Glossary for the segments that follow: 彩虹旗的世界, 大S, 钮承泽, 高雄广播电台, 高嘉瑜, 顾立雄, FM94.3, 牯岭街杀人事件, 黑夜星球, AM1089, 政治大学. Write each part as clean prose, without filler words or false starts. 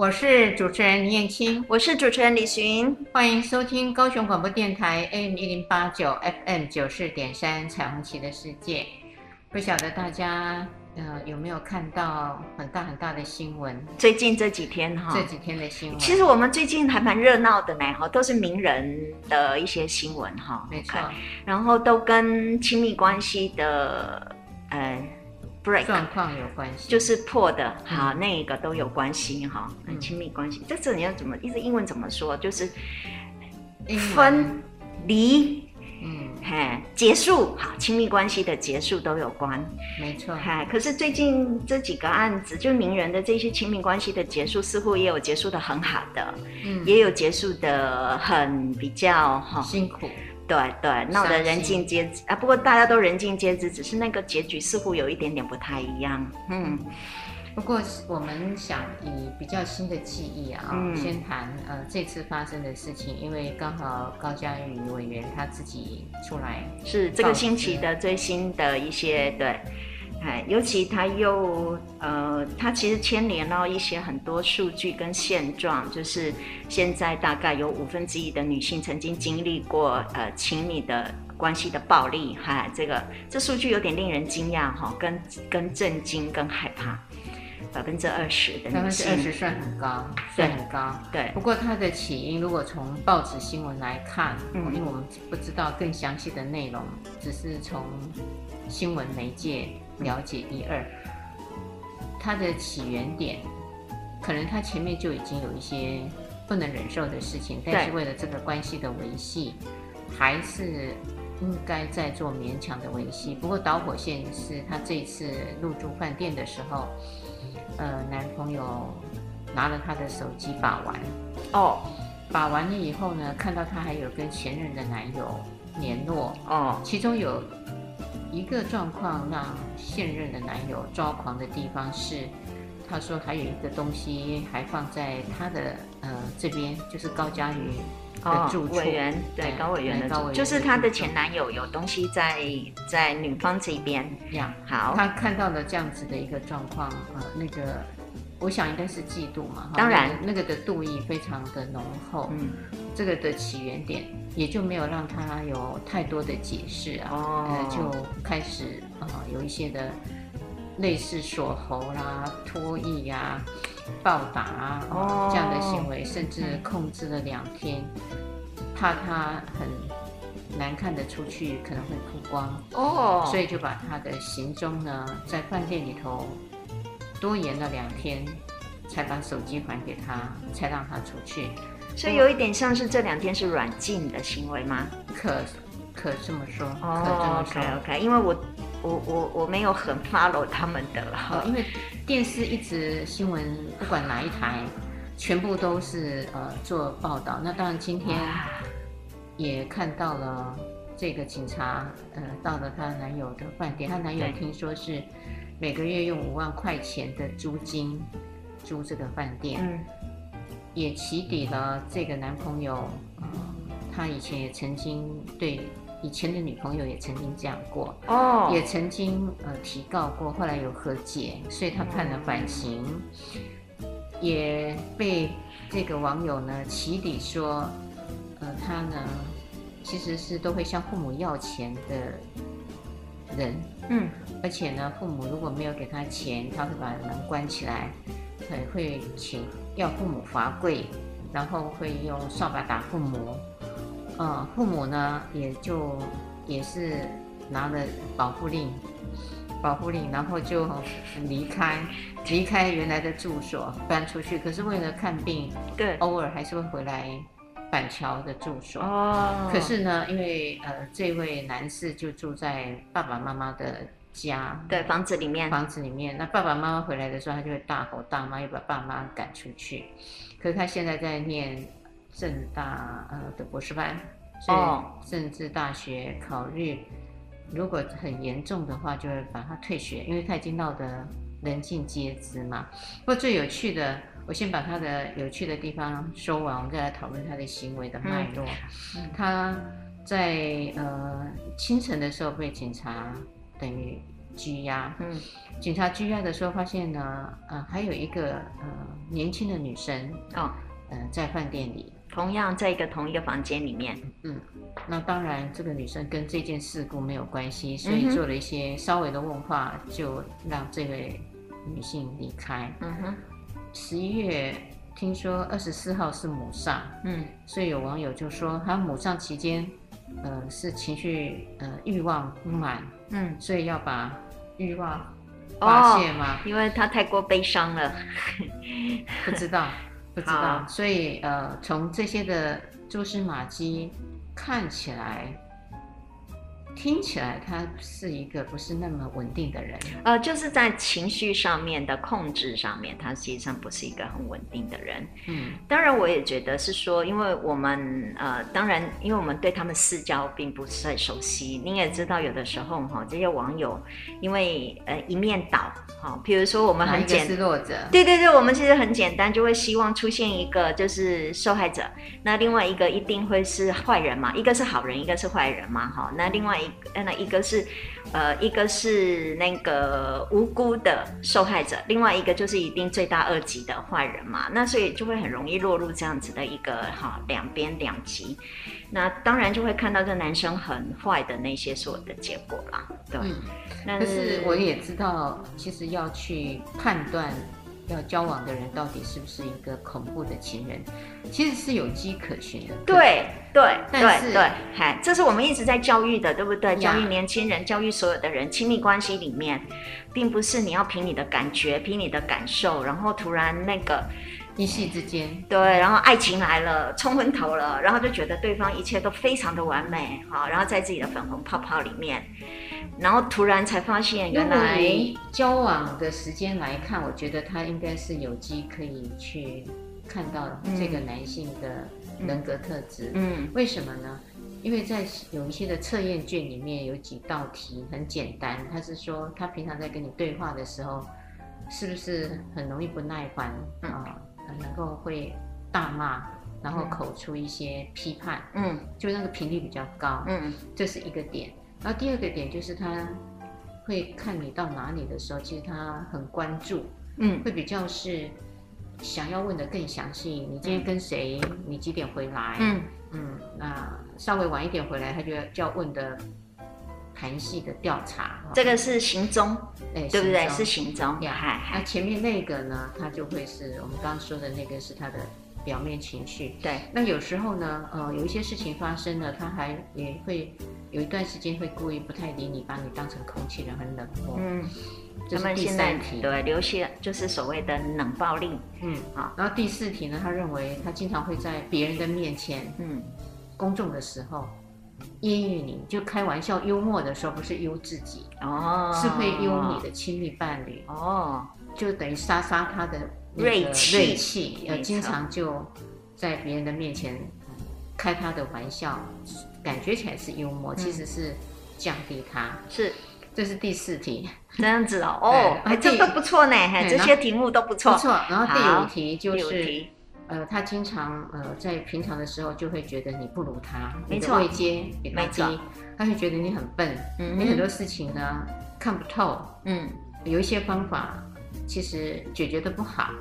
我是主持人倪燕青，我是主持人李寻，欢迎收听高雄广播电台 AM1089 FM94.3 彩虹旗的世界。不晓得大家有没有看到很大的新闻？最近这几天哈，这几天的新闻，其实我们最近还蛮热闹的呢，都是名人的一些新闻哈，没错，然后都跟亲密关系的break 状况有关系，就是破的好那个都有关系哈，亲密关系，这次你要怎么一直英文怎么说？就是分离。结束，好，亲密关系的结束都有关，没错。可是最近这几个案子，就名人的这些亲密关系的结束，似乎也有结束的很好的，也有结束的很比较辛苦，对，闹得人尽皆知啊。不过大家都人尽皆知，只是那个结局似乎有一点点不太一样。不过我们想以比较新的记忆先谈这次发生的事情，因为刚好高嘉瑜委员他自己出来是这个星期的最新的一些对，尤其他又他其实牵连到一些很多数据跟现状，就是现在大概有1/5的女性曾经经历过亲密的关系的暴力，这数据有点令人惊讶跟震惊跟害怕。20%的女性，20%算很高，对。不过它的起因，如果从报纸新闻来看，因为我们不知道更详细的内容，只是从新闻媒介了解一二。它的起源点，可能它前面就已经有一些不能忍受的事情，但是为了这个关系的维系，还是应该在做勉强的维系。不过导火线是他这一次入住饭店的时候。男朋友拿了他的手机把玩，把玩了以后呢，看到他还有跟前任的男友联络，其中有一个状况让现任的男友抓狂的地方是，他说还有一个东西还放在他的这边，就是高嘉瑜的住处，委员对高委员的住，就是他的前男友有东西在女方这边。好，他看到了这样子的一个状况，那个我想应该是嫉妒嘛，当然那个的妒意非常的浓厚，这个的起源点也就没有让他有太多的解释就开始有一些的类似锁喉啦、脱衣呀、暴打啊这样的行为，甚至控制了2天，怕他很难看的出去可能会曝光所以就把他的行踪呢在饭店里头多延了2天，才把手机还给他，才让他出去。所以有一点像是这2天是软禁的行为吗？可这么说，OK， 因为我没有很 follow 他们的了，因为电视一直新闻不管哪一台，全部都是做报道。那当然今天也看到了这个警察到了她男友的饭店，她男友听说是每个月用5万块钱的租金租这个饭店，也起底了这个男朋友。他以前也曾经对。以前的女朋友也曾经这样过，也曾经提告过，后来有和解，所以他判了缓刑，也被这个网友呢起底说，他呢其实是都会向父母要钱的人，而且呢父母如果没有给他钱，他会把门关起来，会请要父母罚跪，然后会用扫把打父母。父母呢也是拿了保护令，然后就离开原来的住所搬出去，可是为了看病，对，偶尔还是会回来板桥的住所。可是呢，因为这位男士就住在爸爸妈妈的家，对，房子里面，那爸爸妈妈回来的时候，他就会大吼大骂，又把爸妈赶出去。可是他现在在念。政大的博士班，所以政治大学考虑，如果很严重的话，就会把他退学，因为他已经闹得人尽皆知嘛。不过最有趣的，我先把他的有趣的地方说完，我们再来讨论他的行为的脉络。他在清晨的时候被警察等于拘押。警察拘押的时候发现呢，还有一个年轻的女生在饭店里，同样在同一个房间里面。那当然这个女生跟这件事故没有关系，所以做了一些稍微的问话，就让这位女性离开。11月听说24号是母丧，所以有网友就说她母丧期间，是情绪欲望不满，所以要把欲望发泄吗？因为她太过悲伤了，不知道，所以从这些的蛛丝马迹看起来。听起来他是一个不是那么稳定的人，就是在情绪上面的控制上面，他实际上不是一个很稳定的人。当然我也觉得是说，因为我们当然因为我们对他们私交并不是很熟悉，你也知道有的时候这些网友因为一面倒，比如说我们很简单，对，我们其实很简单就会希望出现一个就是受害者，那另外一个一定会是坏人嘛，一个是好人一个是坏人嘛，那另外一个是那个无辜的受害者，另外一个就是一定罪大恶极的坏人嘛，那所以就会很容易落入这样子的一个两边两极，那当然就会看到这男生很坏的那些所有的结果啦。对，但是我也知道其实要去判断要交往的人到底是不是一个恐怖的情人，其实是有迹可循的。对，这是我们一直在教育的，对不对？教育年轻人，教育所有的人，亲密关系里面，并不是你要凭你的感觉、凭你的感受，然后突然那个一夕之间，对，然后爱情来了，冲昏头了，然后就觉得对方一切都非常的完美，然后在自己的粉红泡泡里面。然后突然才发现，原来交往的时间来看，我觉得他应该是有机可以去看到这个男性的人格特质。为什么呢？因为在有一些的测验卷里面有几道题很简单，他是说他平常在跟你对话的时候，是不是很容易不耐烦，能够会大骂。然后口出一些批判，就那个频率比较高，这是一个点。然后第二个点就是他会看你到哪里的时候，其实他很关注，会比较是想要问的更详细。你今天跟谁？你几点回来？那稍微晚一点回来，他就要问的盘系的调查。这个是行踪，对不对？是行踪。那前面那个呢，他就会是我们刚刚说的那个是他的。表面情绪，对。那有时候呢，有一些事情发生了，他还也会有一段时间会故意不太理你，把你当成空气人，很冷漠。这是第三题，对，流行就是所谓的冷暴力。然后第四题呢，他认为他经常会在别人的面前，公众的时候揶揄你，就开玩笑幽默的时候，不是幽自己，是会幽你的亲密伴侣，就等于杀杀他的。锐气，经常就在别人的面前开他的玩笑，感觉起来是幽默，其实是降低他。是，这是第四题。这样子这都不错呢，这些题目都不错。然后第五题就是，他经常在平常的时候就会觉得你不如他，你的位阶比他低，他会觉得你很笨，你很多事情呢看不透，有一些方法。其实解决的不好，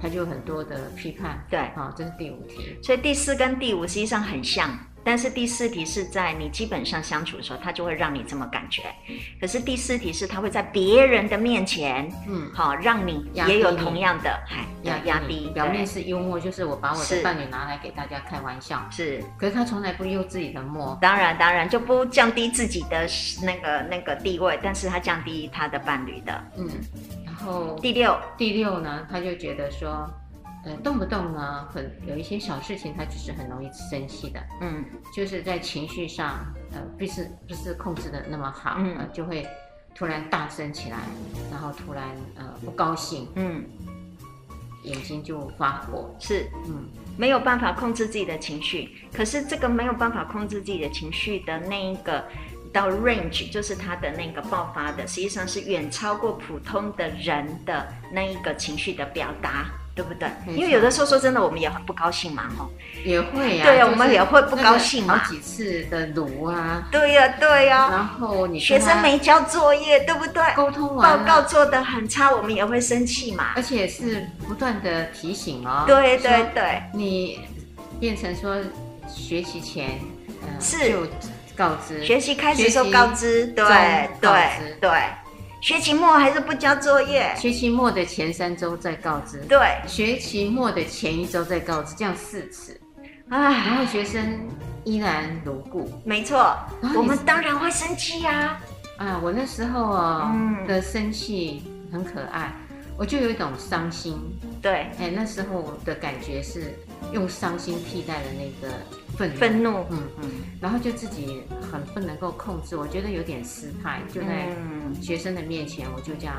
他就很多的批判，对，这是第五题。所以第四跟第五实际上很像，但是第四题是在你基本上相处的时候，他就会让你这么感觉。可是第四题是他会在别人的面前，让你也有同样的压低。表面是幽默，就是我把我的伴侣拿来给大家开玩笑，是。可是他从来不幽自己的默，当然就不降低自己的那个地位，但是他降低他的伴侣的，然后第六呢，他就觉得说，动不动呢，有一些小事情，他就是很容易生气的，就是在情绪上，不是控制的那么好，就会突然大声起来，然后突然不高兴，眼睛就发火，是，没有办法控制自己的情绪。可是这个没有办法控制自己的情绪的那一个。到 range 就是他的那个爆发的，实际上是远超过普通的人的那一个情绪的表达，对不对？因为有的时候说真的，我们也很不高兴嘛，吼，也会呀、啊，对呀、啊，我们也会不高兴嘛。好几次的鲁啊，对呀、啊，对呀、啊。然后你学生没交作业，对不对？沟通完报告做得很差，我们也会生气嘛。而且是不断的提醒哦。对对对，你变成说学习前，是就告知学习开始的时候告知，对对对。学期末还是不交作业，学期末的前3周再告知，对，学期末的前1周再告知，这样4次，哎，然后学生依然如故，没错，我们当然会生气呀、啊。啊，我那时候哦、的生气很可爱，我就有一种伤心，对，哎，那时候的感觉是用伤心替代了那个愤怒，然后就自己很不能够控制，我觉得有点失态，就在学生的面前，我就这样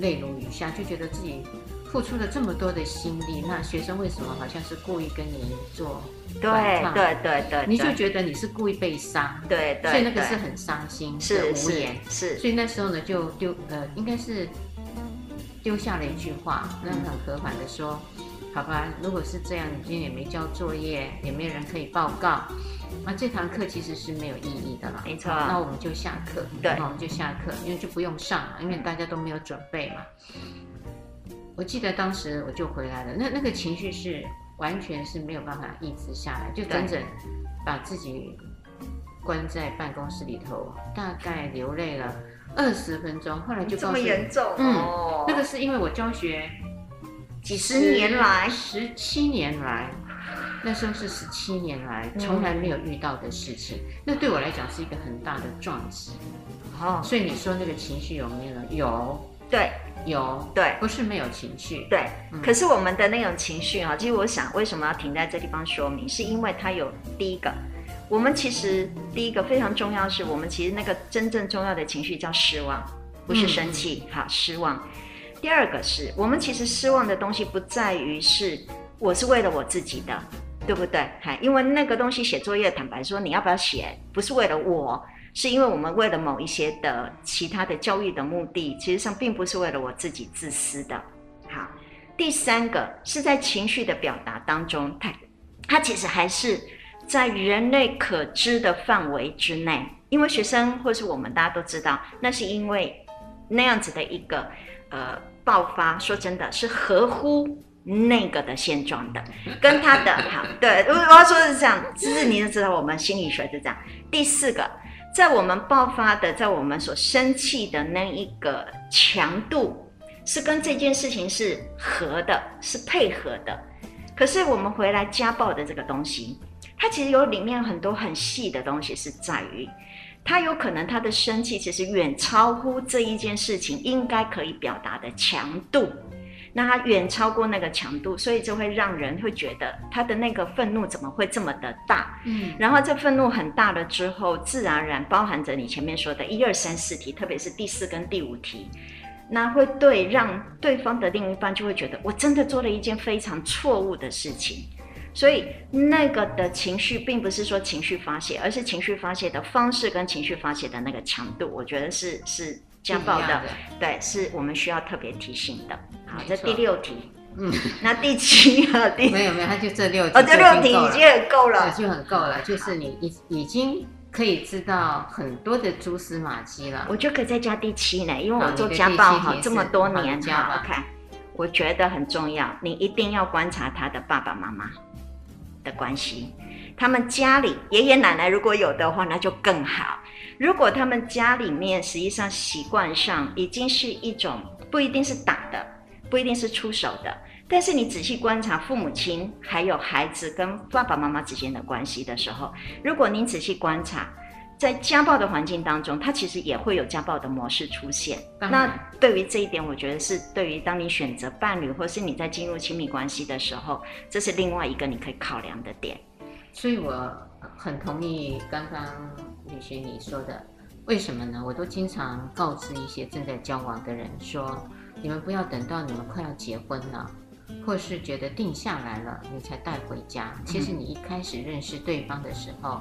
泪如雨下，就觉得自己付出了这么多的心力，那学生为什么好像是故意跟你做反抗？对对对对，你就觉得你是故意被伤，对对，所以那个是很伤心，是无言，是，所以那时候呢，就应该是丢下了一句话，那很和缓的说。好吧，如果是这样，你今天也没交作业，也没有人可以报告，那这堂课其实是没有意义的啦。没错。那我们就下课，对，我们就下课，因为就不用上了，因为大家都没有准备嘛。我记得当时我就回来了，那个情绪是完全是没有办法抑制下来，就整整把自己关在办公室里头，大概流泪了20分钟。后来就告诉我，这么严重哦？那个是因为我教学。几十年来，17年来，那时候是17年来从来没有遇到的事情，那对我来讲是一个很大的撞击。哦，所以你说那个情绪有没有？有，对，有，对，不是没有情绪，对。可是我们的那种情绪啊，其实我想为什么要停在这地方说明，是因为它有第一个，我们其实第一个非常重要的是，我们其实那个真正重要的情绪叫失望，不是生气，好，失望。第二个是我们其实失望的东西不在于是我是为了我自己的，对不对？因为那个东西写作业，坦白说，你要不要写，不是为了我，是因为我们为了某一些的其他的教育的目的，其实上并不是为了我自己自私的。好，第三个是在情绪的表达当中，它其实还是在人类可知的范围之内，因为学生或是我们大家都知道，那是因为那样子的一个。爆发说真的是合乎那个的现状的，跟他的好对，我要说的是这样，这是你知道我们心理学是这样。第四个，在我们爆发的，在我们所生气的那一个强度，是跟这件事情是合的，是配合的。可是我们回来家暴的这个东西，它其实有里面很多很细的东西是在于。他有可能他的生气其实远超乎这一件事情应该可以表达的强度，那他远超过那个强度，所以就会让人会觉得他的那个愤怒怎么会这么的大？然后这愤怒很大了之后，自然而然包含着你前面说的1、2、3、4题，特别是第4跟第5题，那会对让对方的另一半就会觉得我真的做了一件非常错误的事情。所以那个的情绪并不是说情绪发泄，而是情绪发泄的方式跟情绪发泄的那个强度，我觉得是家暴的，对，是我们需要特别提醒的。好，这第6题，那第7啊，没有，它就这6题，这6题已经很够了，就很够了，就是你已经可以知道很多的蛛丝马迹了。我就可以再加第7呢，因为我做家暴好这么多年，好 ，OK， 我觉得很重要，你一定要观察他的爸爸妈妈。的关系，他们家里爷爷奶奶如果有的话，那就更好。如果他们家里面实际上习惯上已经是一种不一定是打的，不一定是出手的，但是你仔细观察父母亲还有孩子跟爸爸妈妈之间的关系的时候，如果您仔细观察，在家暴的环境当中，它其实也会有家暴的模式出现。那对于这一点，我觉得是对于当你选择伴侣，或是你在进入亲密关系的时候，这是另外一个你可以考量的点。所以我很同意刚刚吕学你说的，为什么呢？我都经常告知一些正在交往的人说，你们不要等到你们快要结婚了，或是觉得定下来了，你才带回家。其实你一开始认识对方的时候。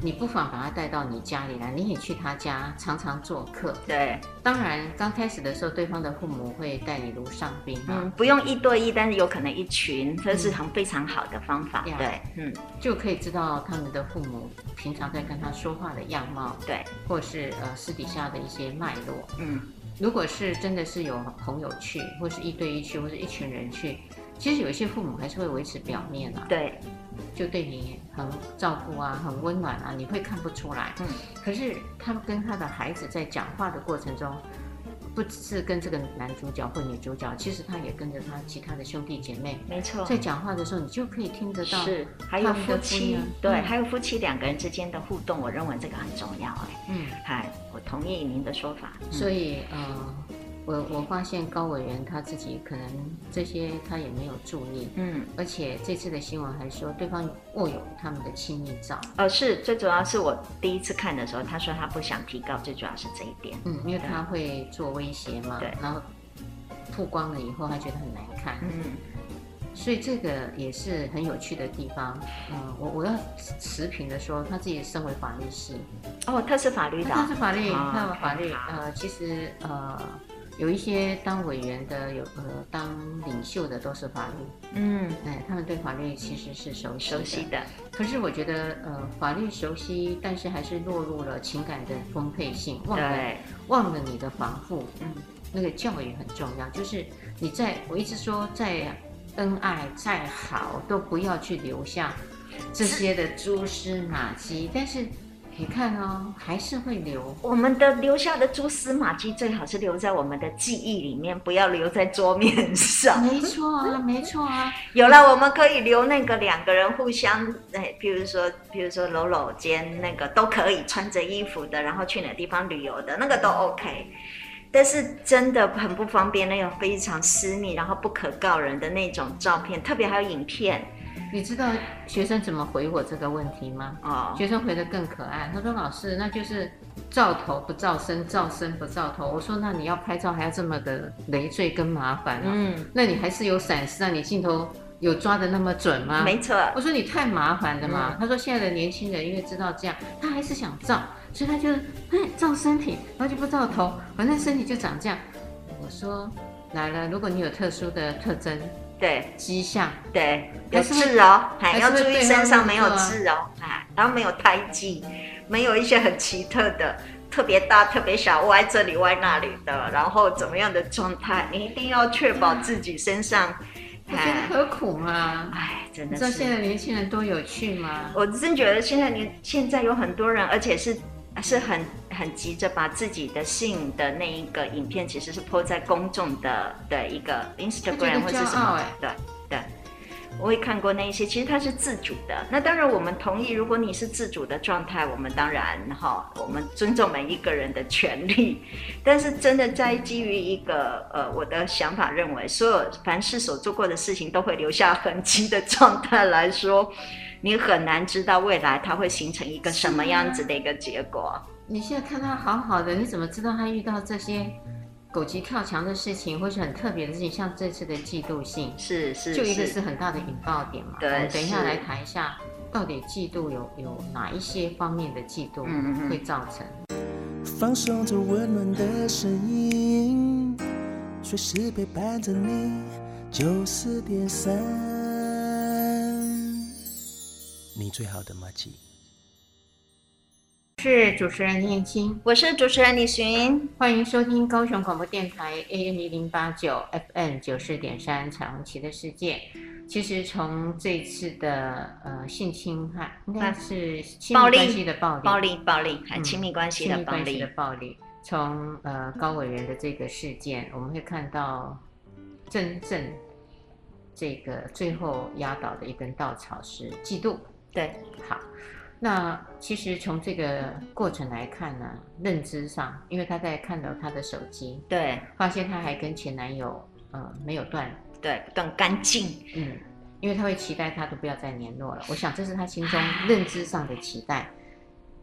你不妨把他带到你家里来，你也去他家常常做客。对，当然刚开始的时候，对方的父母会带你如上宾嘛、不用一对一，但是有可能一群，这是很非常好的方法。对，就可以知道他们的父母平常在跟他说话的样貌，对，或是私底下的一些脉络。如果是真的是有朋友去，或是一对一去，或是一群人去，其实有一些父母还是会维持表面啊，对，就对你很照顾啊，很温暖啊，你会看不出来。可是他跟他的孩子在讲话的过程中，不只是跟这个男主角或女主角，其实他也跟着他其他的兄弟姐妹，没错，在讲话的时候你就可以听得到，是，还有夫妻，对、还有夫妻两个人之间的互动，我认为这个很重要。我同意您的说法。所以我发现高委员他自己可能这些他也没有注意，而且这次的新闻还说对方握有他们的亲密照，是，最主要是我第一次看的时候，他说他不想提告，最主要是这一点，因为他会做威胁嘛，对，然后曝光了以后他觉得很难看，所以这个也是很有趣的地方。我要持平的说，他自己身为法律系，他是法律的，他是法律，其实有一些当委员的，有当领袖的都是法律，他们对法律其实是熟悉的。可是我觉得，法律熟悉，但是还是落入了情感的丰沛性，忘了你的防护。那个教育很重要，就是你在，我一直说，再恩爱再好，都不要去留下这些的蛛丝马迹，但是。你看还是会留，我们的留下的蛛丝马迹最好是留在我们的记忆里面，不要留在桌面上。没错啊。有了，我们可以留那个两个人互相，比如说搂搂肩，那个都可以，穿着衣服的，然后去哪地方旅游的，那个都 OK。但是真的很不方便，那种非常私密，然后不可告人的那种照片，特别还有影片。你知道学生怎么回我这个问题吗？学生回得更可爱，他说：“老师，那就是照头不照身，照身不照头。”我说：“那你要拍照还要这么的累赘跟麻烦啊？那你还是有闪失啊？你镜头有抓得那么准吗？”没错。我说：“你太麻烦了嘛。”他说：“现在的年轻人因为知道这样，他还是想照，所以他就照身体，然后就不照头，反正身体就长这样。”我说：“来了，如果你有特殊的特征。”对，迹象，对，有痣要注意身上没有痣然后没有胎记，没有一些很奇特的，特别大、特别小、歪这里歪那里的，然后怎么样的状态，你一定要确保自己身上。我觉得何苦嘛？真的是。你知道现在年轻人多有趣吗？我真觉得现在有很多人，而且是很急着把自己的性的那一个影片，其实是 po 在公众的一个 Instagram 或是什么的。对，我也看过那一些，其实它是自主的。那当然我们同意，如果你是自主的状态，我们当然我们尊重每一个人的权利。但是真的在基于一个我的想法认为，所有凡是所做过的事情都会留下痕迹的状态来说，你很难知道未来它会形成一个什么样子的一个结果。你现在看他好好的，你怎么知道他遇到这些狗急跳墙的事情，或是很特别的事情？像这次的嫉妒性，是就一个是很大的引爆点嘛。对，我们等一下来谈一下，到底嫉妒有哪一些方面的嫉妒会造成？放松着温暖的声音，随时陪伴着你，94.3。你最好的麻吉，我是主持人念青，我是主持人李寻，欢迎收听高雄广播电台 AM1089 FM94.3 彩虹旗的世界。其实从这次的性侵害，应该是亲密关系的暴力，还亲密关系的暴力。从高委员的这个事件，我们会看到真正这个最后压倒的一根稻草是嫉妒。对，好，那其实从这个过程来看呢，认知上，因为她在看到她的手机，对，发现她还跟前男友没有断，对，断干净，因为她会期待他都不要再联络了。我想这是她心中认知上的期待，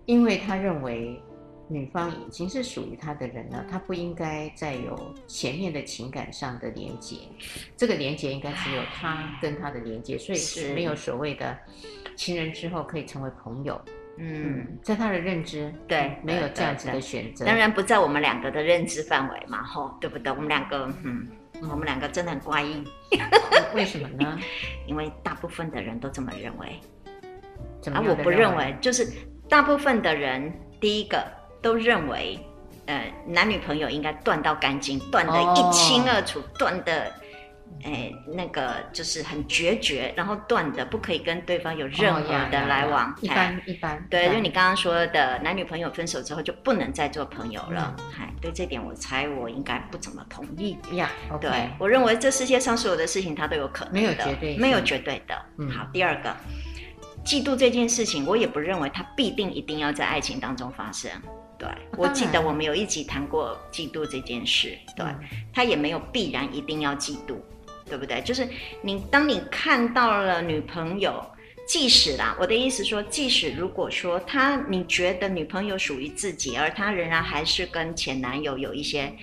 因为她认为女方已经是属于她的人了，她不应该再有前面的情感上的连结，这个连结应该只有她跟她的连结，所以是没有所谓的情人之后可以成为朋友，嗯，在他的认知，对，没有这样子的选择，当然不在我们两个的认知范围嘛，吼，对不对？我们两个，我们两个真的很怪异，为什么呢？因为大部分的人都这么认为，我不认为，就是大部分的人，第一个都认为，男女朋友应该断到干净，断得一清二楚，断得。哎，那个就是很决绝，然后断的不可以跟对方有任何的来往。一般一般。对，就你刚刚说的，男女朋友分手之后就不能再做朋友了。哎，对这点我猜我应该不怎么同意呀。对，我认为这世界上所有的事情它都有可能的，没有绝对，没有绝对的。好，第二个，嫉妒这件事情，我也不认为它必定一定要在爱情当中发生。对，我记得我们有一集谈过嫉妒这件事。对，它也没有必然一定要嫉妒。对不对？就是你，当你看到了女朋友，即使啦，我的意思说，即使如果说他，你觉得女朋友属于自己，而他仍然还是跟前男友有一些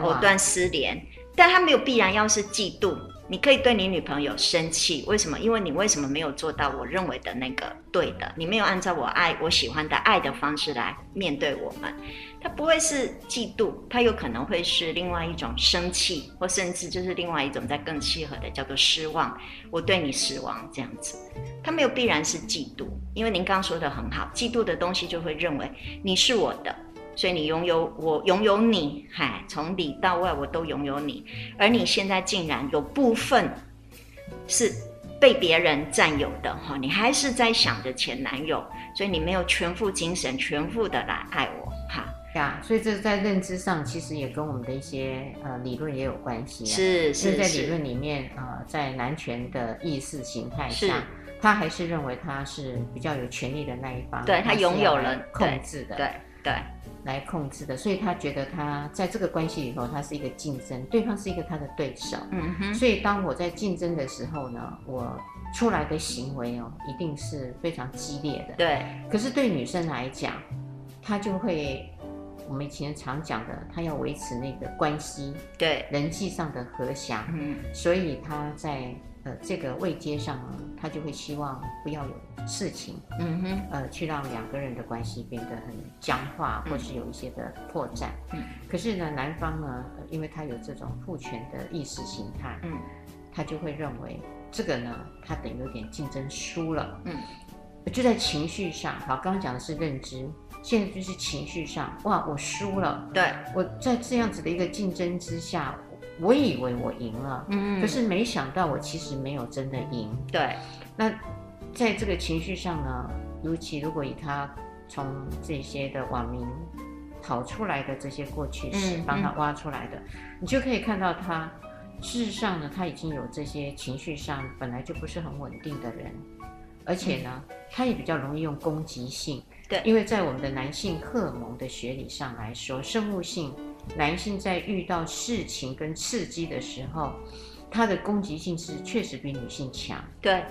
藕断丝连，但他没有必然要是嫉妒。你可以对你女朋友生气，为什么？因为你为什么没有做到我认为的那个对的？你没有按照我喜欢的爱的方式来面对我们，它不会是嫉妒，它有可能会是另外一种生气，或甚至就是另外一种在更契合的叫做失望。我对你失望这样子，它没有必然是嫉妒，因为您刚刚说的很好，嫉妒的东西就会认为你是我的。所以你拥有我，拥有你，从里到外我都拥有你，而你现在竟然有部分是被别人占有的，你还是在想着前男友，所以你没有全副精神、全副的来爱我，哈。对啊，所以这在认知上其实也跟我们的一些理论也有关系，是在理论里面在男权的意识形态上。他还是认为他是比较有权利的那一方，对，他拥有了控制的，对，来控制的，所以他觉得他在这个关系里头，他是一个竞争，对方是一个他的对手，所以当我在竞争的时候呢，我出来的行为一定是非常激烈的，对。可是对女生来讲，她就会。我们以前常讲的，他要维持那个关系，对人际上的和谐，所以他在这个位阶上呢，他就会希望不要有事情，去让两个人的关系变得很僵化，或是有一些的破绽。可是呢，男方呢，因为他有这种父权的意识形态，他就会认为这个呢，他等于有点竞争输了，就在情绪上，好，刚刚讲的是认知。现在就是情绪上，哇，我输了。对，我在这样子的一个竞争之下，我以为我赢了，可是没想到我其实没有真的赢。对，那在这个情绪上呢，尤其如果以他从这些的网民跑出来的这些过去史，帮他挖出来的，你就可以看到他事实上呢，他已经有这些情绪上本来就不是很稳定的人，而且呢，他也比较容易用攻击性。因为在我们的男性荷尔蒙的学理上来说，生物性男性在遇到事情跟刺激的时候，他的攻击性是确实比女性强。对，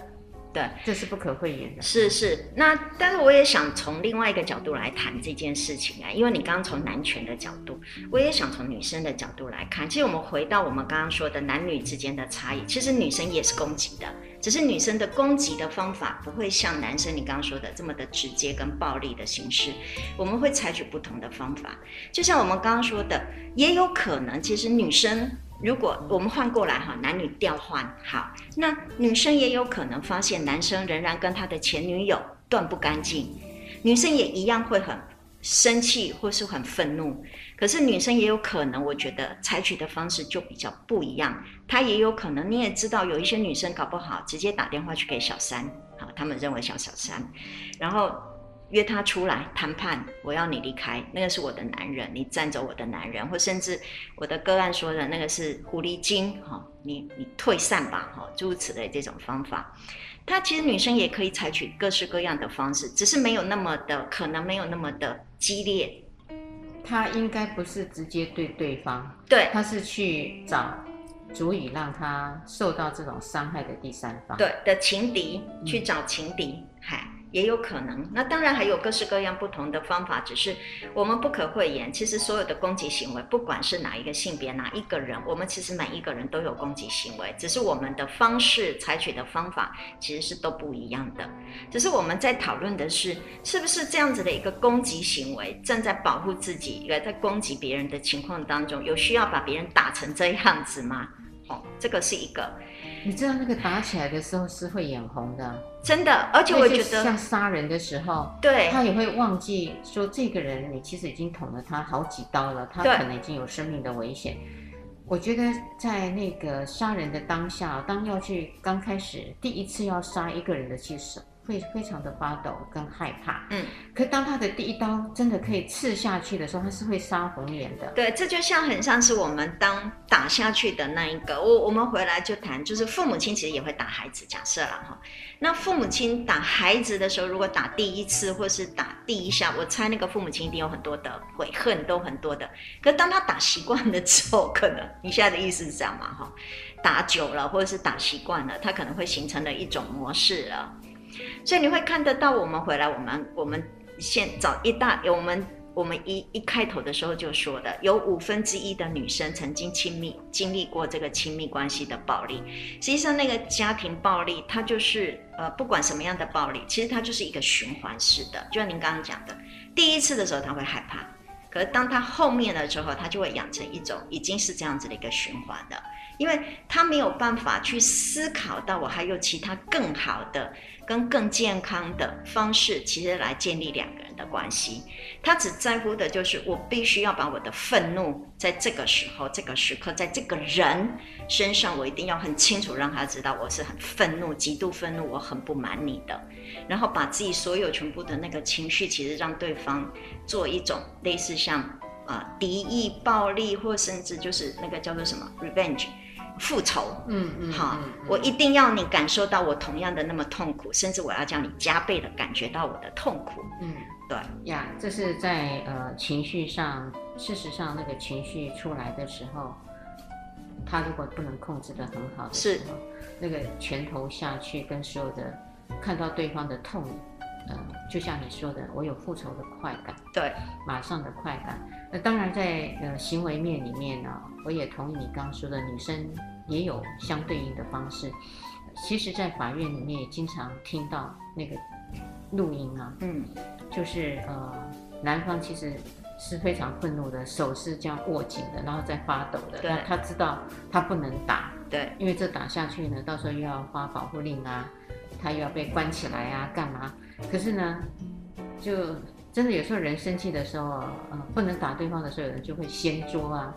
对，这是不可讳言的。是。那但是我也想从另外一个角度来谈这件事情啊，因为你刚刚从男权的角度，我也想从女生的角度来看。其实我们回到我们刚刚说的男女之间的差异，其实女生也是攻击的。只是女生的攻击的方法不会像男生你刚刚说的这么的直接跟暴力的形式，我们会采取不同的方法。就像我们刚刚说的，也有可能其实女生如果我们换过来哈，男女调换好，那女生也有可能发现男生仍然跟他的前女友断不干净，女生也一样会很生气或是很愤怒。可是女生也有可能，我觉得采取的方式就比较不一样。她也有可能，你也知道，有一些女生搞不好直接打电话去给小三，好，他们认为小三，然后约她出来谈判，我要你离开，那个是我的男人，你占走我的男人，或甚至我的个案说的那个是狐狸精，哈，你退散吧，哈，诸如此类这种方法。她其实女生也可以采取各式各样的方式，只是没有那么的，可能没有那么的激烈。他应该不是直接对对方，对，他是去找足以让他受到这种伤害的第三方，对的情敌，去找情敌，也有可能。那当然还有各式各样不同的方法，只是我们不可讳言，其实所有的攻击行为，不管是哪一个性别、哪一个人，我们其实每一个人都有攻击行为，只是我们的方式、采取的方法其实是都不一样的。只是我们在讨论的是，是不是这样子的一个攻击行为，正在保护自己，也在攻击别人的情况当中，有需要把别人打成这样子吗？哦，这个是一个。你知道那个打起来的时候是会眼红的，真的，而且我觉得像杀人的时候，对，他也会忘记说这个人你其实已经捅了他好几刀了，他可能已经有生命的危险。我觉得在那个杀人的当下，当要去刚开始第一次要杀一个人的时候，会非常的发抖跟害怕，嗯，可当他的第一刀真的可以刺下去的时候，他是会杀红眼的。对，这就像很像是我们当打下去的那一个，我们回来就谈，就是父母亲其实也会打孩子，假设啦哈，那父母亲打孩子的时候，如果打第一次或是打第一下，我猜那个父母亲一定有很多的悔恨，都很多的。可当他打习惯了之后，可能你现在的意思是这样嘛哈，打久了或者是打习惯了，他可能会形成了一种模式了。所以你会看得到，我们回来，我们现早一大，我们一开头的时候就说的，有1/5的女生曾经经历过这个亲密关系的暴力。实际上，那个家庭暴力，它就是不管什么样的暴力，其实它就是一个循环式的。就像您刚刚讲的，第一次的时候他会害怕，可是当他后面的时候，他就会养成一种已经是这样子的一个循环了。因为他没有办法去思考到我还有其他更好的跟更健康的方式，其实来建立两个人的关系。他只在乎的就是我必须要把我的愤怒在这个时候、这个时刻、在这个人身上，我一定要很清楚让他知道我是很愤怒、极度愤怒，我很不满你的。然后把自己所有全部的那个情绪，其实让对方做一种类似像敌意、暴力，或甚至就是那个叫做什么 revenge。复仇，好，我一定要你感受到我同样的那么痛苦，甚至我要叫你加倍的感觉到我的痛苦，对呀，这是在情绪上，事实上那个情绪出来的时候，他如果不能控制得很好的时候，是那个拳头下去跟所有的看到对方的痛，就像你说的，我有复仇的快感，对，马上的快感。那当然在行为面里面呢，我也同意你刚说的，女生也有相对应的方式。其实，在法院里面也经常听到那个录音啊，就是男方其实是非常愤怒的，手是这样握紧的，然后在发抖的。对，他知道他不能打，对，因为这打下去呢，到时候又要发保护令啊，他又要被关起来啊，干嘛？可是呢，就真的有时候人生气的时候，不能打对方的时候，有人就会掀桌啊。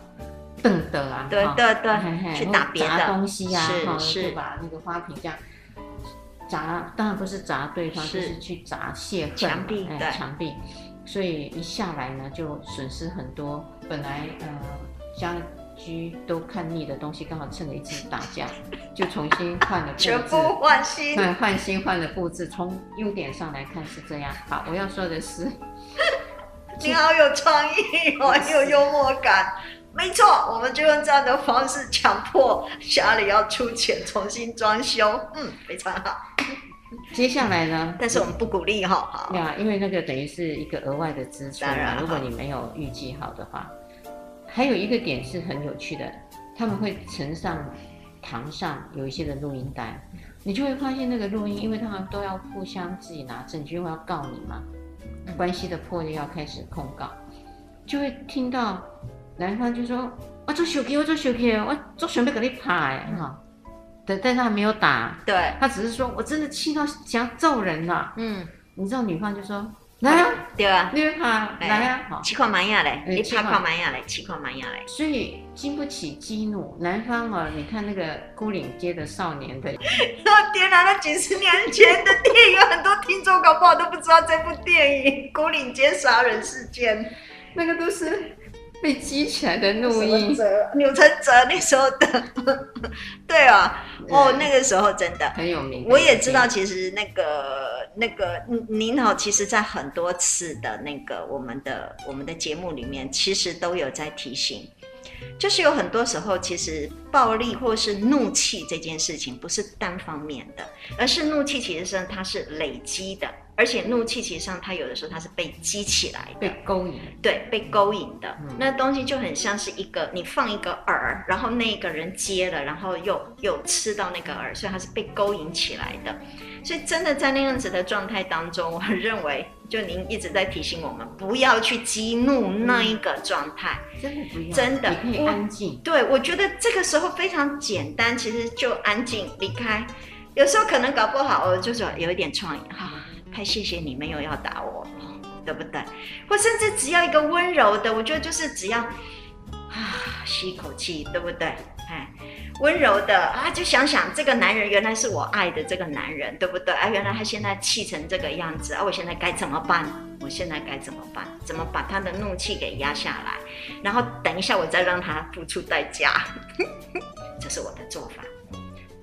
瞪的啊，对对对，去打别的砸东西啊，就把那个花瓶这样砸，当然不是砸对方，就是去砸泄愤墙壁，对，墙壁。所以一下来呢，就损失很多本来家居都看腻的东西，刚好趁了一次打架，就重新换了布置，全部换新，换新换了布置。从优点上来看是这样。好，我要说的是，你好有创意哦，很有幽默感。没错，我们就用这样的方式强迫家里要出钱重新装修，非常好。接下来呢？但是我们不鼓励哈。对啊，因为那个等于是一个额外的支出嘛，如果你没有预计好的话。还有一个点是很有趣的，他们会呈上堂上有一些的录音带，你就会发现那个录音，因为他们都要互相自己拿证据，因为要告你嘛，关系的破裂要开始控告，就会听到。男方就说：“我做手机，我做手机，我做手机给你拍哈。”但是他没有打，对，他只是说：“我真的气到想揍人了。”你知道女方就说：“来啊，对啊，你拍来啊，好，气垮蛮呀嘞，你拍垮蛮呀嘞，气垮蛮呀嘞。”所以经不起激怒，男方啊，你看那个牯岭街的少年的，我天哪，那几十年前的电影，很多听众搞不好都不知道这部电影《牯岭街杀人事件》，那个都是。被激起来的怒音，钮承泽那时候的，对啊，那个时候真的很有名。我也知道，其实那个您好，其实在很多次的那个我们的节目里面，其实都有在提醒，就是有很多时候，其实暴力或是怒气这件事情不是单方面的，而是怒气其实它是累积的。而且怒气其实上它有的时候它是被激起来的，被勾引，对，被勾引的、嗯、那东西就很像是一个你放一个饵，然后那个人接了，然后又吃到那个饵，所以它是被勾引起来的。所以真的在那样子的状态当中，我认为就您一直在提醒我们不要去激怒那一个状态、嗯、真的不要，真的你可以安静。对，我觉得这个时候非常简单，其实就安静离开。有时候可能搞不好我就说有一点创意哈、啊，太谢谢你没有要打我，对不对？或甚至只要一个温柔的，我觉得就是只要啊吸一口气，对不对？哎，温柔的啊，就想想这个男人原来是我爱的这个男人，对不对？啊，原来他现在气成这个样子啊，我现在该怎么办？我现在该怎么办？怎么把他的怒气给压下来？然后等一下我再让他付出代价，这是我的做法。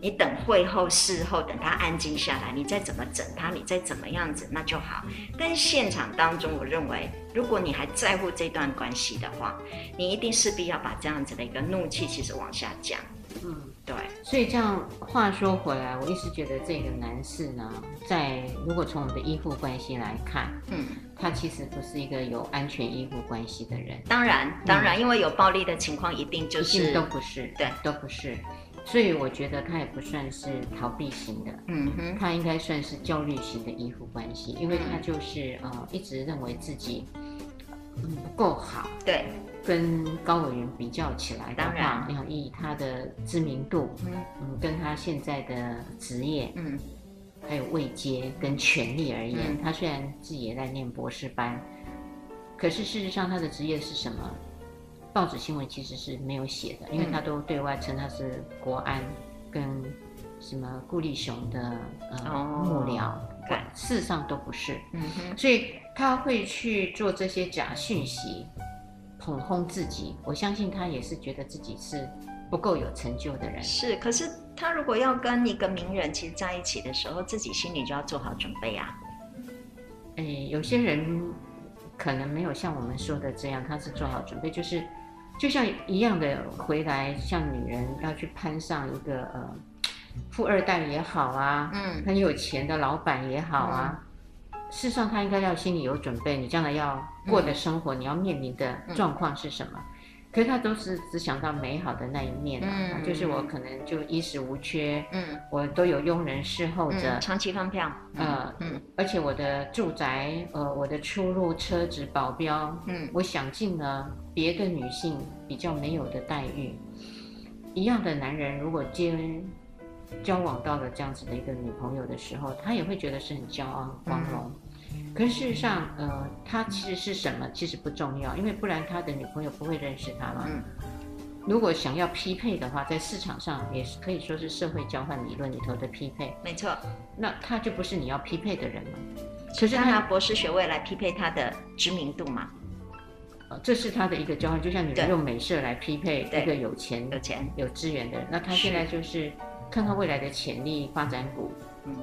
你等会后事后等他安静下来，你再怎么整他，你再怎么样子那就好。但是现场当中，我认为如果你还在乎这段关系的话，你一定势必要把这样子的一个怒气其实往下降。嗯，对。所以这样话说回来，我一直觉得这个男士呢，在如果从我们的依附关系来看，嗯，他其实不是一个有安全依附关系的人。当然，因为有暴力的情况一定就是一定都不是，对，都不是。所以我觉得他也不算是逃避型的，嗯哼，他应该算是焦虑型的依附关系，因为他就是、一直认为自己、不够好，对，跟高委员比较起来的话，要以他的知名度，跟他现在的职业，还有位阶跟权力而言，他虽然自己也在念博士班，可是事实上他的职业是什么？报纸新闻其实是没有写的，因为他都对外称他是国安跟什么顾立雄的幕僚，事实上都不是。所以他会去做这些假讯息捧轰自己，我相信他也是觉得自己是不够有成就的人。是，可是他如果要跟一个名人其实在一起的时候，自己心里就要做好准备啊。有些人可能没有像我们说的这样，他是做好准备，就是就像一样的回来，像女人要去攀上一个富二代也好啊，很有钱的老板也好啊，事实上他应该要心里有准备，你将来要过的生活，你要面临的状况是什么？可是他都是只想到美好的那一面啊，就是我可能就衣食无缺，我都有佣人侍候着，长期放票，而且我的住宅，我的出入、车子、保镖，我享尽了别的女性比较没有的待遇。一样的男人，如果交往到了这样子的一个女朋友的时候，他也会觉得是很骄傲、光荣。可是事实上，他其实是什么其实不重要，因为不然他的女朋友不会认识他嘛。如果想要匹配的话，在市场上也可以说是社会交换理论里头的匹配。没错。那他就不是你要匹配的人嘛。可是他拿博士学位来匹配他的知名度嘛。这是他的一个交换，就像你们用美色来匹配一个有钱有资源的人。那他现在就是看看未来的潜力发展股。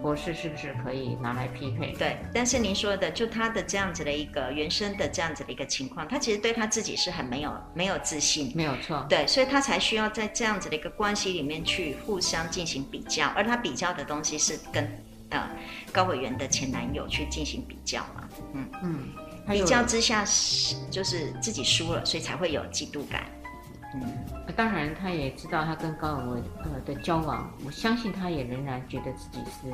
博士是不是可以拿来匹配？对，但是您说的就他的这样子的一个原生的这样子的一个情况，他其实对他自己是很没有自信，没有错。对，所以他才需要在这样子的一个关系里面去互相进行比较，而他比较的东西是跟高委员的前男友去进行比较嘛。比较之下就是自己输了，所以才会有嫉妒感。当然他也知道他跟高委的交往，我相信他也仍然觉得自己是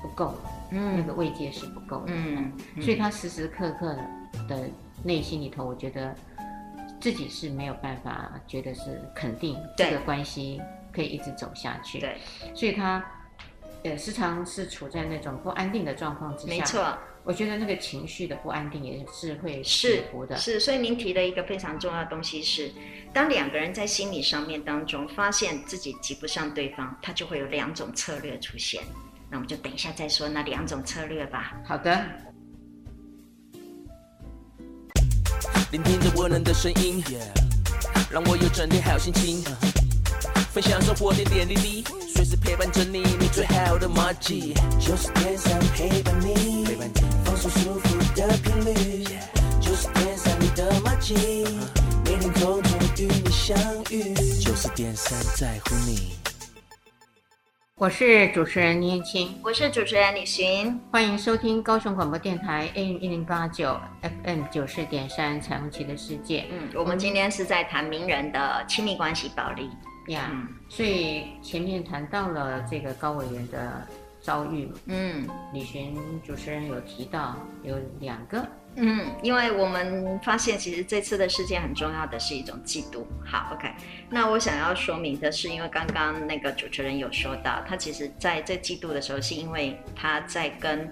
不够，那个慰藉是不够的，所以他时时刻刻的内心里头，我觉得自己是没有办法觉得是肯定这个关系可以一直走下去，对，所以他时常是处在那种不安定的状况之下，没错。我觉得那个情绪的不安定也是会起伏的，是。所以您提的一个非常重要的东西是，当两个人在心理上面当中发现自己及不上对方，他就会有两种策略出现。那我们就等一下再说那两种策略吧。好的。聆听着温暖的声音，让我有整天好心情，分享生活点点滴滴，随时陪伴着你，你最好的默契，就是天上陪伴你，放松舒服的频率，就是天上你的默契，每天空中与你相遇，就是天上在乎你。我是主持人倪燕青，我是主持人李寻，欢迎收听高雄广播电台 AM1089 FM94.3 彩虹旗的世界。我们今天是在谈名人的亲密关系暴力呀、所以前面谈到了这个高委员的遭遇，李寻主持人有提到有两个，因为我们发现其实这次的事件很重要的是一种嫉妒。好 OK， 那我想要说明的是，因为刚刚那个主持人有说到，他其实在这嫉妒的时候，是因为他在跟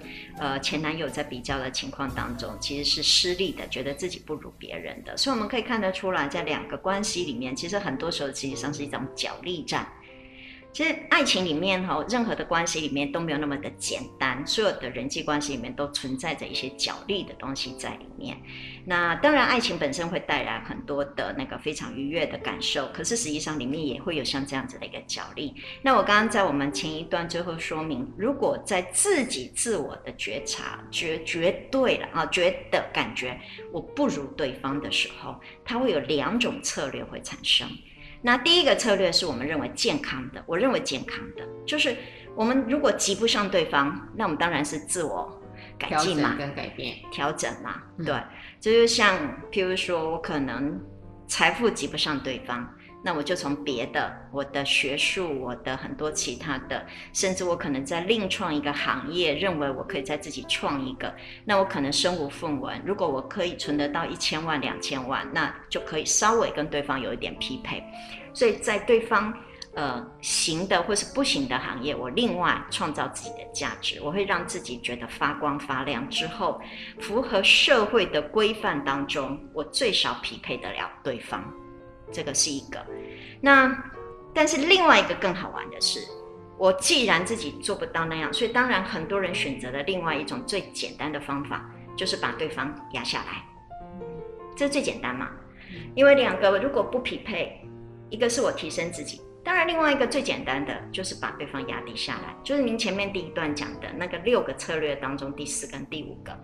前男友在比较的情况当中，其实是失利的，觉得自己不如别人的。所以我们可以看得出来，在两个关系里面，其实很多时候实际上是一种角力战。其实爱情里面任何的关系里面都没有那么的简单，所有的人际关系里面都存在着一些角力的东西在里面。那当然爱情本身会带来很多的那个非常愉悦的感受，可是实际上里面也会有像这样子的一个角力。那我刚刚在我们前一段最后说明，如果在自己自我的觉察觉得感觉我不如对方的时候，它会有两种策略会产生。那第一个策略是我们认为健康的，我认为健康的就是我们如果及不上对方，那我们当然是自我改进嘛，调整跟改变，调整嘛，对，就是像譬如说我可能财富及不上对方，那我就从别的，我的学术，我的很多其他的，甚至我可能在另创一个行业，认为我可以在自己创一个，那我可能身无分文，如果我可以存得到1000万、2000万，那就可以稍微跟对方有一点匹配。所以在对方行的或是不行的行业，我另外创造自己的价值，我会让自己觉得发光发亮之后，符合社会的规范当中，我最少匹配得了对方。这个是一个。那但是另外一个更好玩的是，我既然自己做不到那样，所以当然很多人选择了另外一种最简单的方法，就是把对方压下来，这最简单嘛。因为两个如果不匹配，一个是我提升自己，当然另外一个最简单的就是把对方压低下来，就是您前面第一段讲的那个6个策略当中第4跟第5个，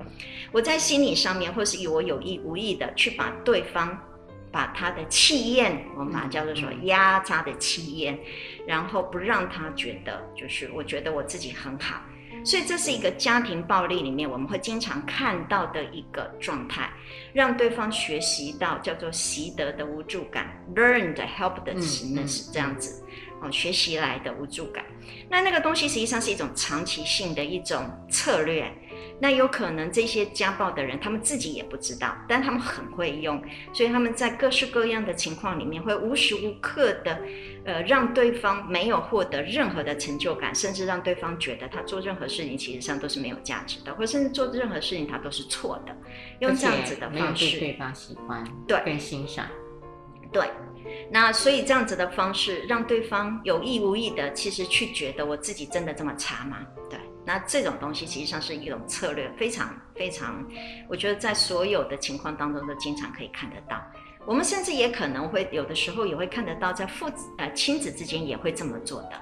我在心理上面或是以我有意无意的去把对方，把他的气焰，我们把它叫做说压榨的气焰，然后不让他觉得就是我觉得我自己很好。所以这是一个家庭暴力里面我们会经常看到的一个状态，让对方学习到叫做习得的无助感 learned helplessness 这样子，学习来的无助感。那个东西实际上是一种长期性的一种策略。那有可能这些家暴的人他们自己也不知道，但他们很会用，所以他们在各式各样的情况里面会无时无刻的让对方没有获得任何的成就感，甚至让对方觉得他做任何事情其实上都是没有价值的，或甚至做任何事情他都是错的，用这样子的方式，而且没有对方喜欢，对，被欣赏，对。那所以这样子的方式让对方有意无意的其实去觉得我自己真的这么差吗？对，那这种东西实际上是一种策略，非常非常，我觉得在所有的情况当中都经常可以看得到。我们甚至也可能会有的时候也会看得到，在亲子之间也会这么做的，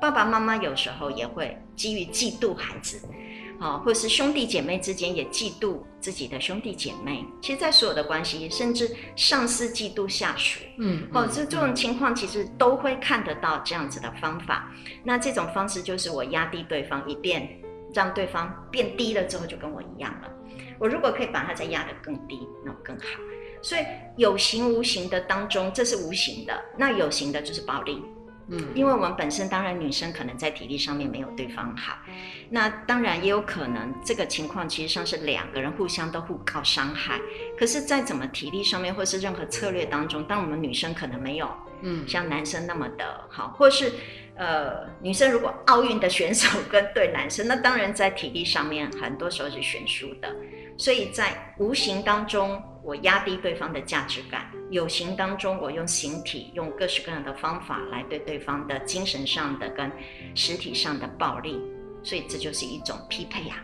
爸爸妈妈有时候也会基于嫉妒孩子，或是兄弟姐妹之间也嫉妒自己的兄弟姐妹。其实在所有的关系，甚至上司嫉妒下属，这种情况其实都会看得到这样子的方法。那这种方式就是我压低对方一遍，让对方变低了之后就跟我一样了，我如果可以把它再压得更低，那我更好。所以有形无形的当中，这是无形的，那有形的就是暴力。因为我们本身当然女生可能在体力上面没有对方好，那当然也有可能这个情况其实上是两个人互相都互告伤害，可是在怎么体力上面或是任何策略当中，当我们女生可能没有像男生那么的好，或是女生如果奥运的选手跟对男生，那当然在体力上面很多时候是悬殊的。所以在无形当中我压低对方的价值感，有形当中我用形体，用各式各样的方法来对对方的精神上的跟实体上的暴力，所以这就是一种匹配啊。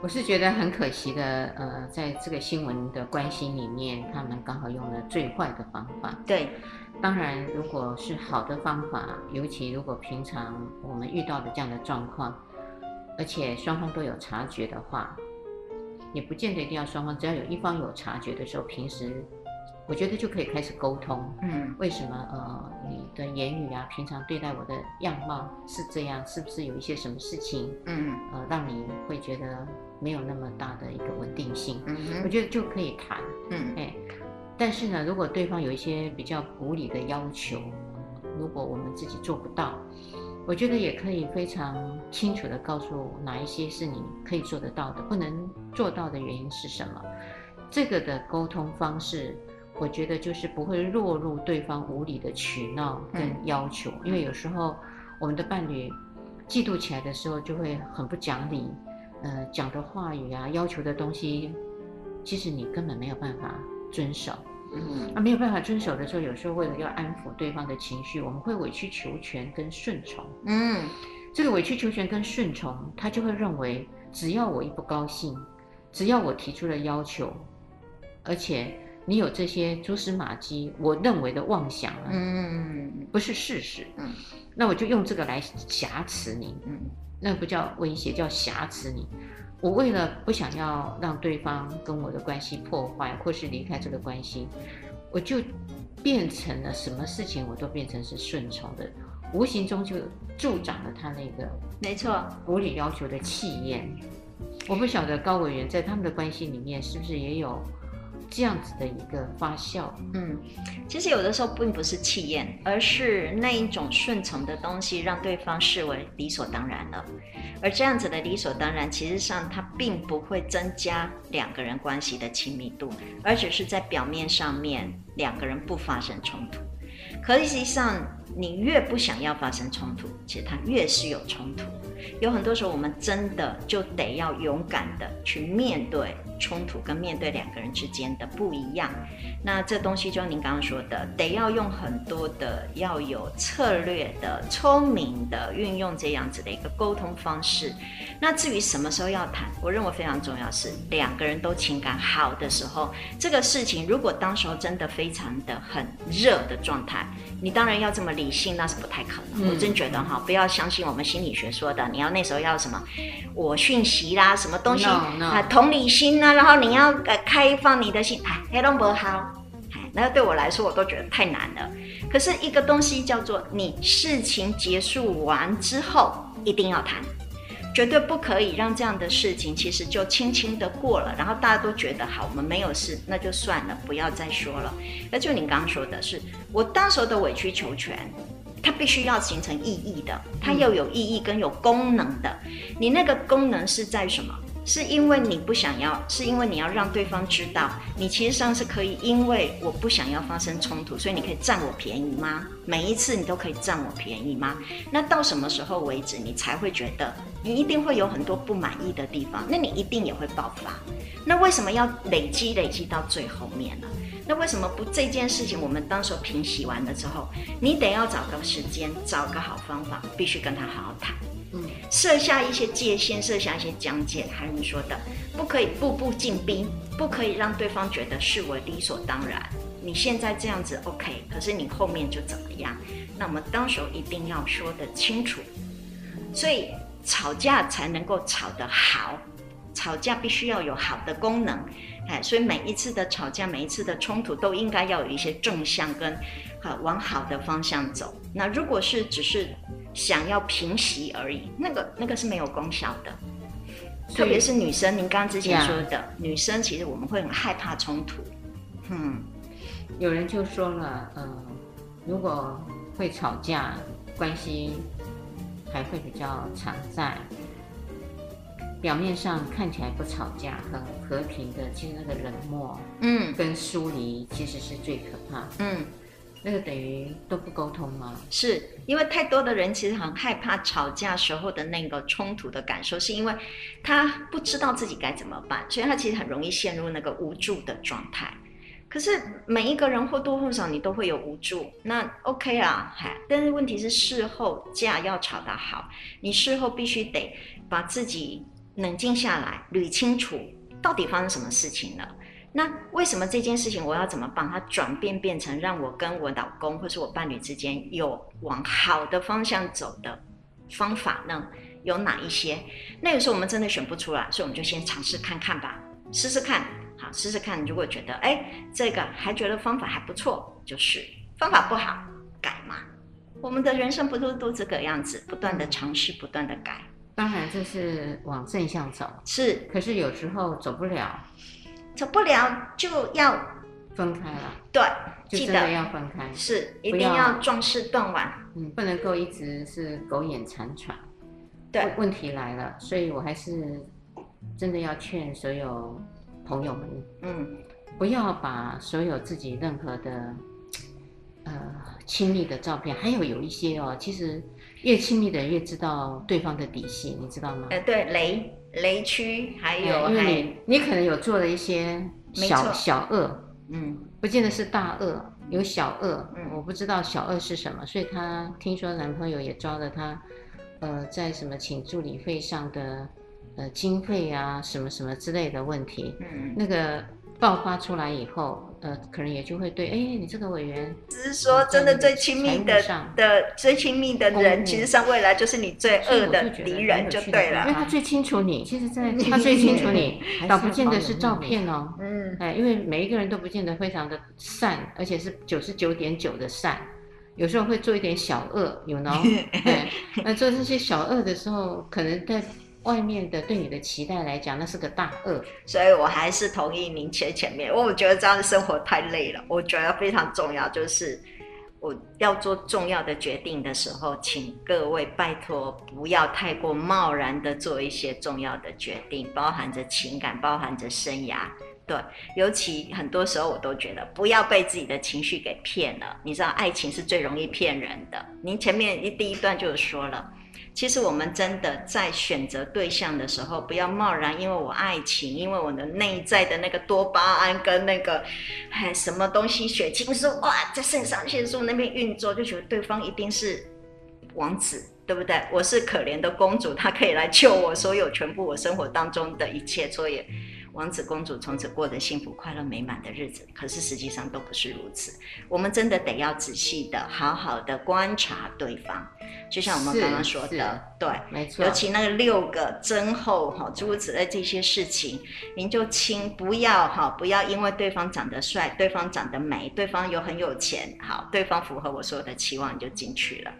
我是觉得很可惜的，在这个新闻的关系里面，他们刚好用了最坏的方法。对，当然如果是好的方法，尤其如果平常我们遇到的这样的状况，而且双方都有察觉的话，也不见得一定要双方，只要有一方有察觉的时候，平时我觉得就可以开始沟通。嗯，为什么你的言语啊，平常对待我的样貌是这样，是不是有一些什么事情？嗯，让你会觉得没有那么大的一个稳定性。嗯，我觉得就可以谈。嗯，哎，但是呢，如果对方有一些比较无理的要求，如果我们自己做不到，我觉得也可以非常清楚的告诉哪一些是你可以做得到的，不能做到的原因是什么。这个的沟通方式，我觉得就是不会落入对方无理的取闹跟要求，因为有时候我们的伴侣嫉妒起来的时候就会很不讲理，讲的话语啊，要求的东西，其实你根本没有办法遵守。嗯，没有办法遵守的时候，有时候为了要安抚对方的情绪，我们会委曲求全跟顺从。嗯，这个委曲求全跟顺从，他就会认为只要我一不高兴，只要我提出了要求，而且你有这些蛛丝马迹，我认为的妄想啊，不是事实。嗯，那我就用这个来挟持你。嗯，那不叫威胁，叫挟持你。我为了不想要让对方跟我的关系破坏，或是离开这个关系，我就变成了什么事情我都变成是顺从的，无形中就助长了他那个没错无理要求的气焰。我不晓得高委员在他们的关系里面是不是也有这样子的一个发酵。嗯，其实有的时候并不是气焰，而是那一种顺从的东西让对方视为理所当然了，而这样子的理所当然，其实上它并不会增加两个人关系的亲密度，而只是在表面上面两个人不发生冲突。可是实际上你越不想要发生冲突，其实它越是有冲突。有很多时候我们真的就得要勇敢的去面对冲突，跟面对两个人之间的不一样。那这东西就像您刚刚说的，得要用很多的，要有策略的、聪明的运用这样子的一个沟通方式。那至于什么时候要谈，我认为非常重要是两个人都情感好的时候。这个事情如果当时候真的非常的很热的状态，你当然要这么理性，那是不太可能。我真觉得哈，不要相信我们心理学说的，你要那时候要什么我讯息啦，什么东西 啊，同理心啊，然后你要开放你的心，哎，那都不好。那对我来说我都觉得太难了。可是一个东西叫做你事情结束完之后一定要谈，绝对不可以让这样的事情其实就轻轻的过了，然后大家都觉得好，我们没有事，那就算了，不要再说了。那就你刚刚说的是，我当时的委曲求全，它必须要形成意义的，它要有意义跟有功能的。你那个功能是在什么？是因为你不想要，是因为你要让对方知道，你其实上是可以，因为我不想要发生冲突，所以你可以占我便宜吗？每一次你都可以占我便宜吗？那到什么时候为止，你才会觉得你一定会有很多不满意的地方，那你一定也会爆发。那为什么要累积到最后面呢？那为什么不这件事情我们当时平息完了之后，你得要找个时间，找个好方法，必须跟他好好谈。嗯，设下一些界限，设下一些疆界，还有你说的，不可以步步进逼，不可以让对方觉得视为理所当然。你现在这样子 OK， 可是你后面就怎么样？那我们当时一定要说得清楚。所以吵架才能够吵得好，吵架必须要有好的功能。哎，所以每一次的吵架，每一次的冲突都应该要有一些正向跟往好的方向走。那如果是只是想要平息而已，那个是没有功效的。特别是女生，您刚刚之前说的，女生其实我们会很害怕冲突。嗯，有人就说了，如果会吵架，关系还会比较常在。表面上看起来不吵架，很和平的，其实那个冷漠，跟疏离其实是最可怕的。嗯，那个等于都不沟通吗？是因为太多的人其实很害怕吵架时候的那个冲突的感受，是因为他不知道自己该怎么办，所以他其实很容易陷入那个无助的状态。可是每一个人或多或少你都会有无助，那 OK 啦，但是问题是事后架要吵得好，你事后必须得把自己冷静下来，捋清楚到底发生什么事情了。那为什么这件事情我要怎么帮它转变，变成让我跟我老公或是我伴侣之间有往好的方向走的方法呢？有哪一些？那有时候我们真的选不出来，所以我们就先尝试看看吧，试试看。好，试试看。如果觉得这个还觉得方法还不错，就试；方法不好，改嘛。我们的人生不都这个样子，不断的尝试，不断的改。当然这是往正向走，是。可是有时候走不了，就要分开了。对，就真的要分开，是一定要壮士断腕。不能够一直是苟延残喘。对，问题来了，所以我还是真的要劝所有朋友们，不要把所有自己任何的亲密的照片，还有一些其实越亲密的越知道对方的底细，你知道吗？对，雷区，还有因为你可能有做了一些小恶，不见得是大恶，有小恶，我不知道小恶是什么，所以她听说男朋友也招了她，在什么请助理费上的经费啊，什么什么之类的问题，那个爆发出来以后，可能也就会对，你这个委员，只是说真的最亲密的最亲密的人，其实上未来就是你最恶的敌人就对了，因为他最清楚你，其实他最清楚你，倒不见得是照片哦，因为每一个人都不见得非常的善，而且是99.9%的善。有时候会做一点小恶，那做这些小恶的时候，可能在外面的对你的期待来讲，那是个大恶。所以我还是同意您前面，我觉得这样的生活太累了。我觉得非常重要，就是我要做重要的决定的时候，请各位拜托不要太过贸然的做一些重要的决定，包含着情感，包含着生涯。对，尤其很多时候我都觉得不要被自己的情绪给骗了。你知道，爱情是最容易骗人的。您前面第一段就有说了，其实我们真的在选择对象的时候，不要贸然，因为我爱情，因为我的内在的那个多巴胺跟那个什么东西血清素在肾上腺素那边运作，就觉得对方一定是王子。对不对？我是可怜的公主，她可以来救我，所有全部我生活当中的一切，所以王子公主从此过着幸福、快乐、美满的日子。可是实际上都不是如此。我们真的得要仔细的、好好的观察对方，就像我们刚刚说的，对，没错。尤其那个6个增厚诸如此类这些事情，您就不要因为对方长得帅、对方长得美、对方很有钱，好，对方符合我所有的期望，你就进去了。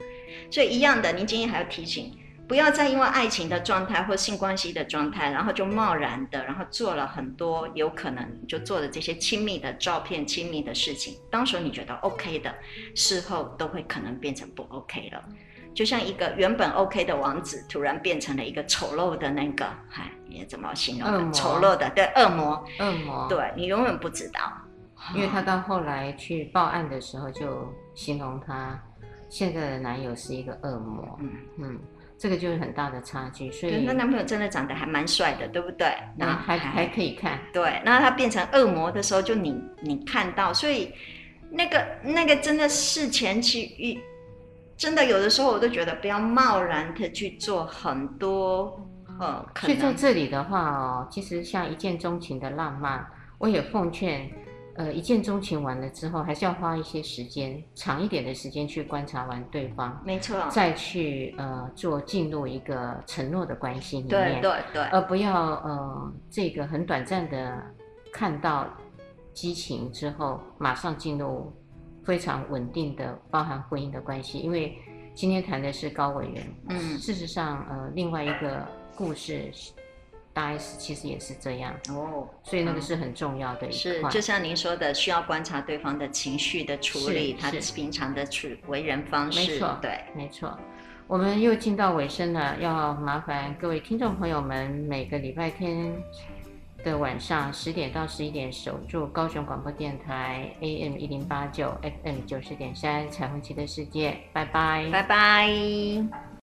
所以一样的，您今天还要提醒，不要再因为爱情的状态或性关系的状态，然后就贸然的，然后做了很多有可能就做了这些亲密的照片、亲密的事情。当时你觉得 OK 的，事后都会可能变成不 OK 了。就像一个原本 OK 的王子，突然变成了一个丑陋的那个，你怎么形容的？丑陋的，对，恶魔，对，你永远不知道，因为他到后来去报案的时候，就形容他现在的男友是一个恶魔，这个就是很大的差距。所以那男朋友真的长得还蛮帅的，对不对？那还可以看。对，那他变成恶魔的时候，就你看到，所以那个真的事前去，真的有的时候我都觉得不要贸然的去做很多可能。所以在这里的话其实像一见钟情的浪漫，我也奉劝。一见钟情完了之后，还是要花一些时间，长一点的时间去观察完对方，没错，再去进入一个承诺的关系里面，对，而不要这个很短暂的看到激情之后，马上进入非常稳定的包含婚姻的关系，因为今天谈的是高委员，事实上另外一个故事。大 S 其实也是这样所以那个是很重要的一块。是，就像您说的，需要观察对方的情绪的处理，他平常的为人方式。没错，对，没错。我们又进到尾声了，要麻烦各位听众朋友们，每个礼拜天的晚上10点到11点，守住高雄广播电台 AM1089 FM94.3 彩虹旗的世界，拜拜，拜拜。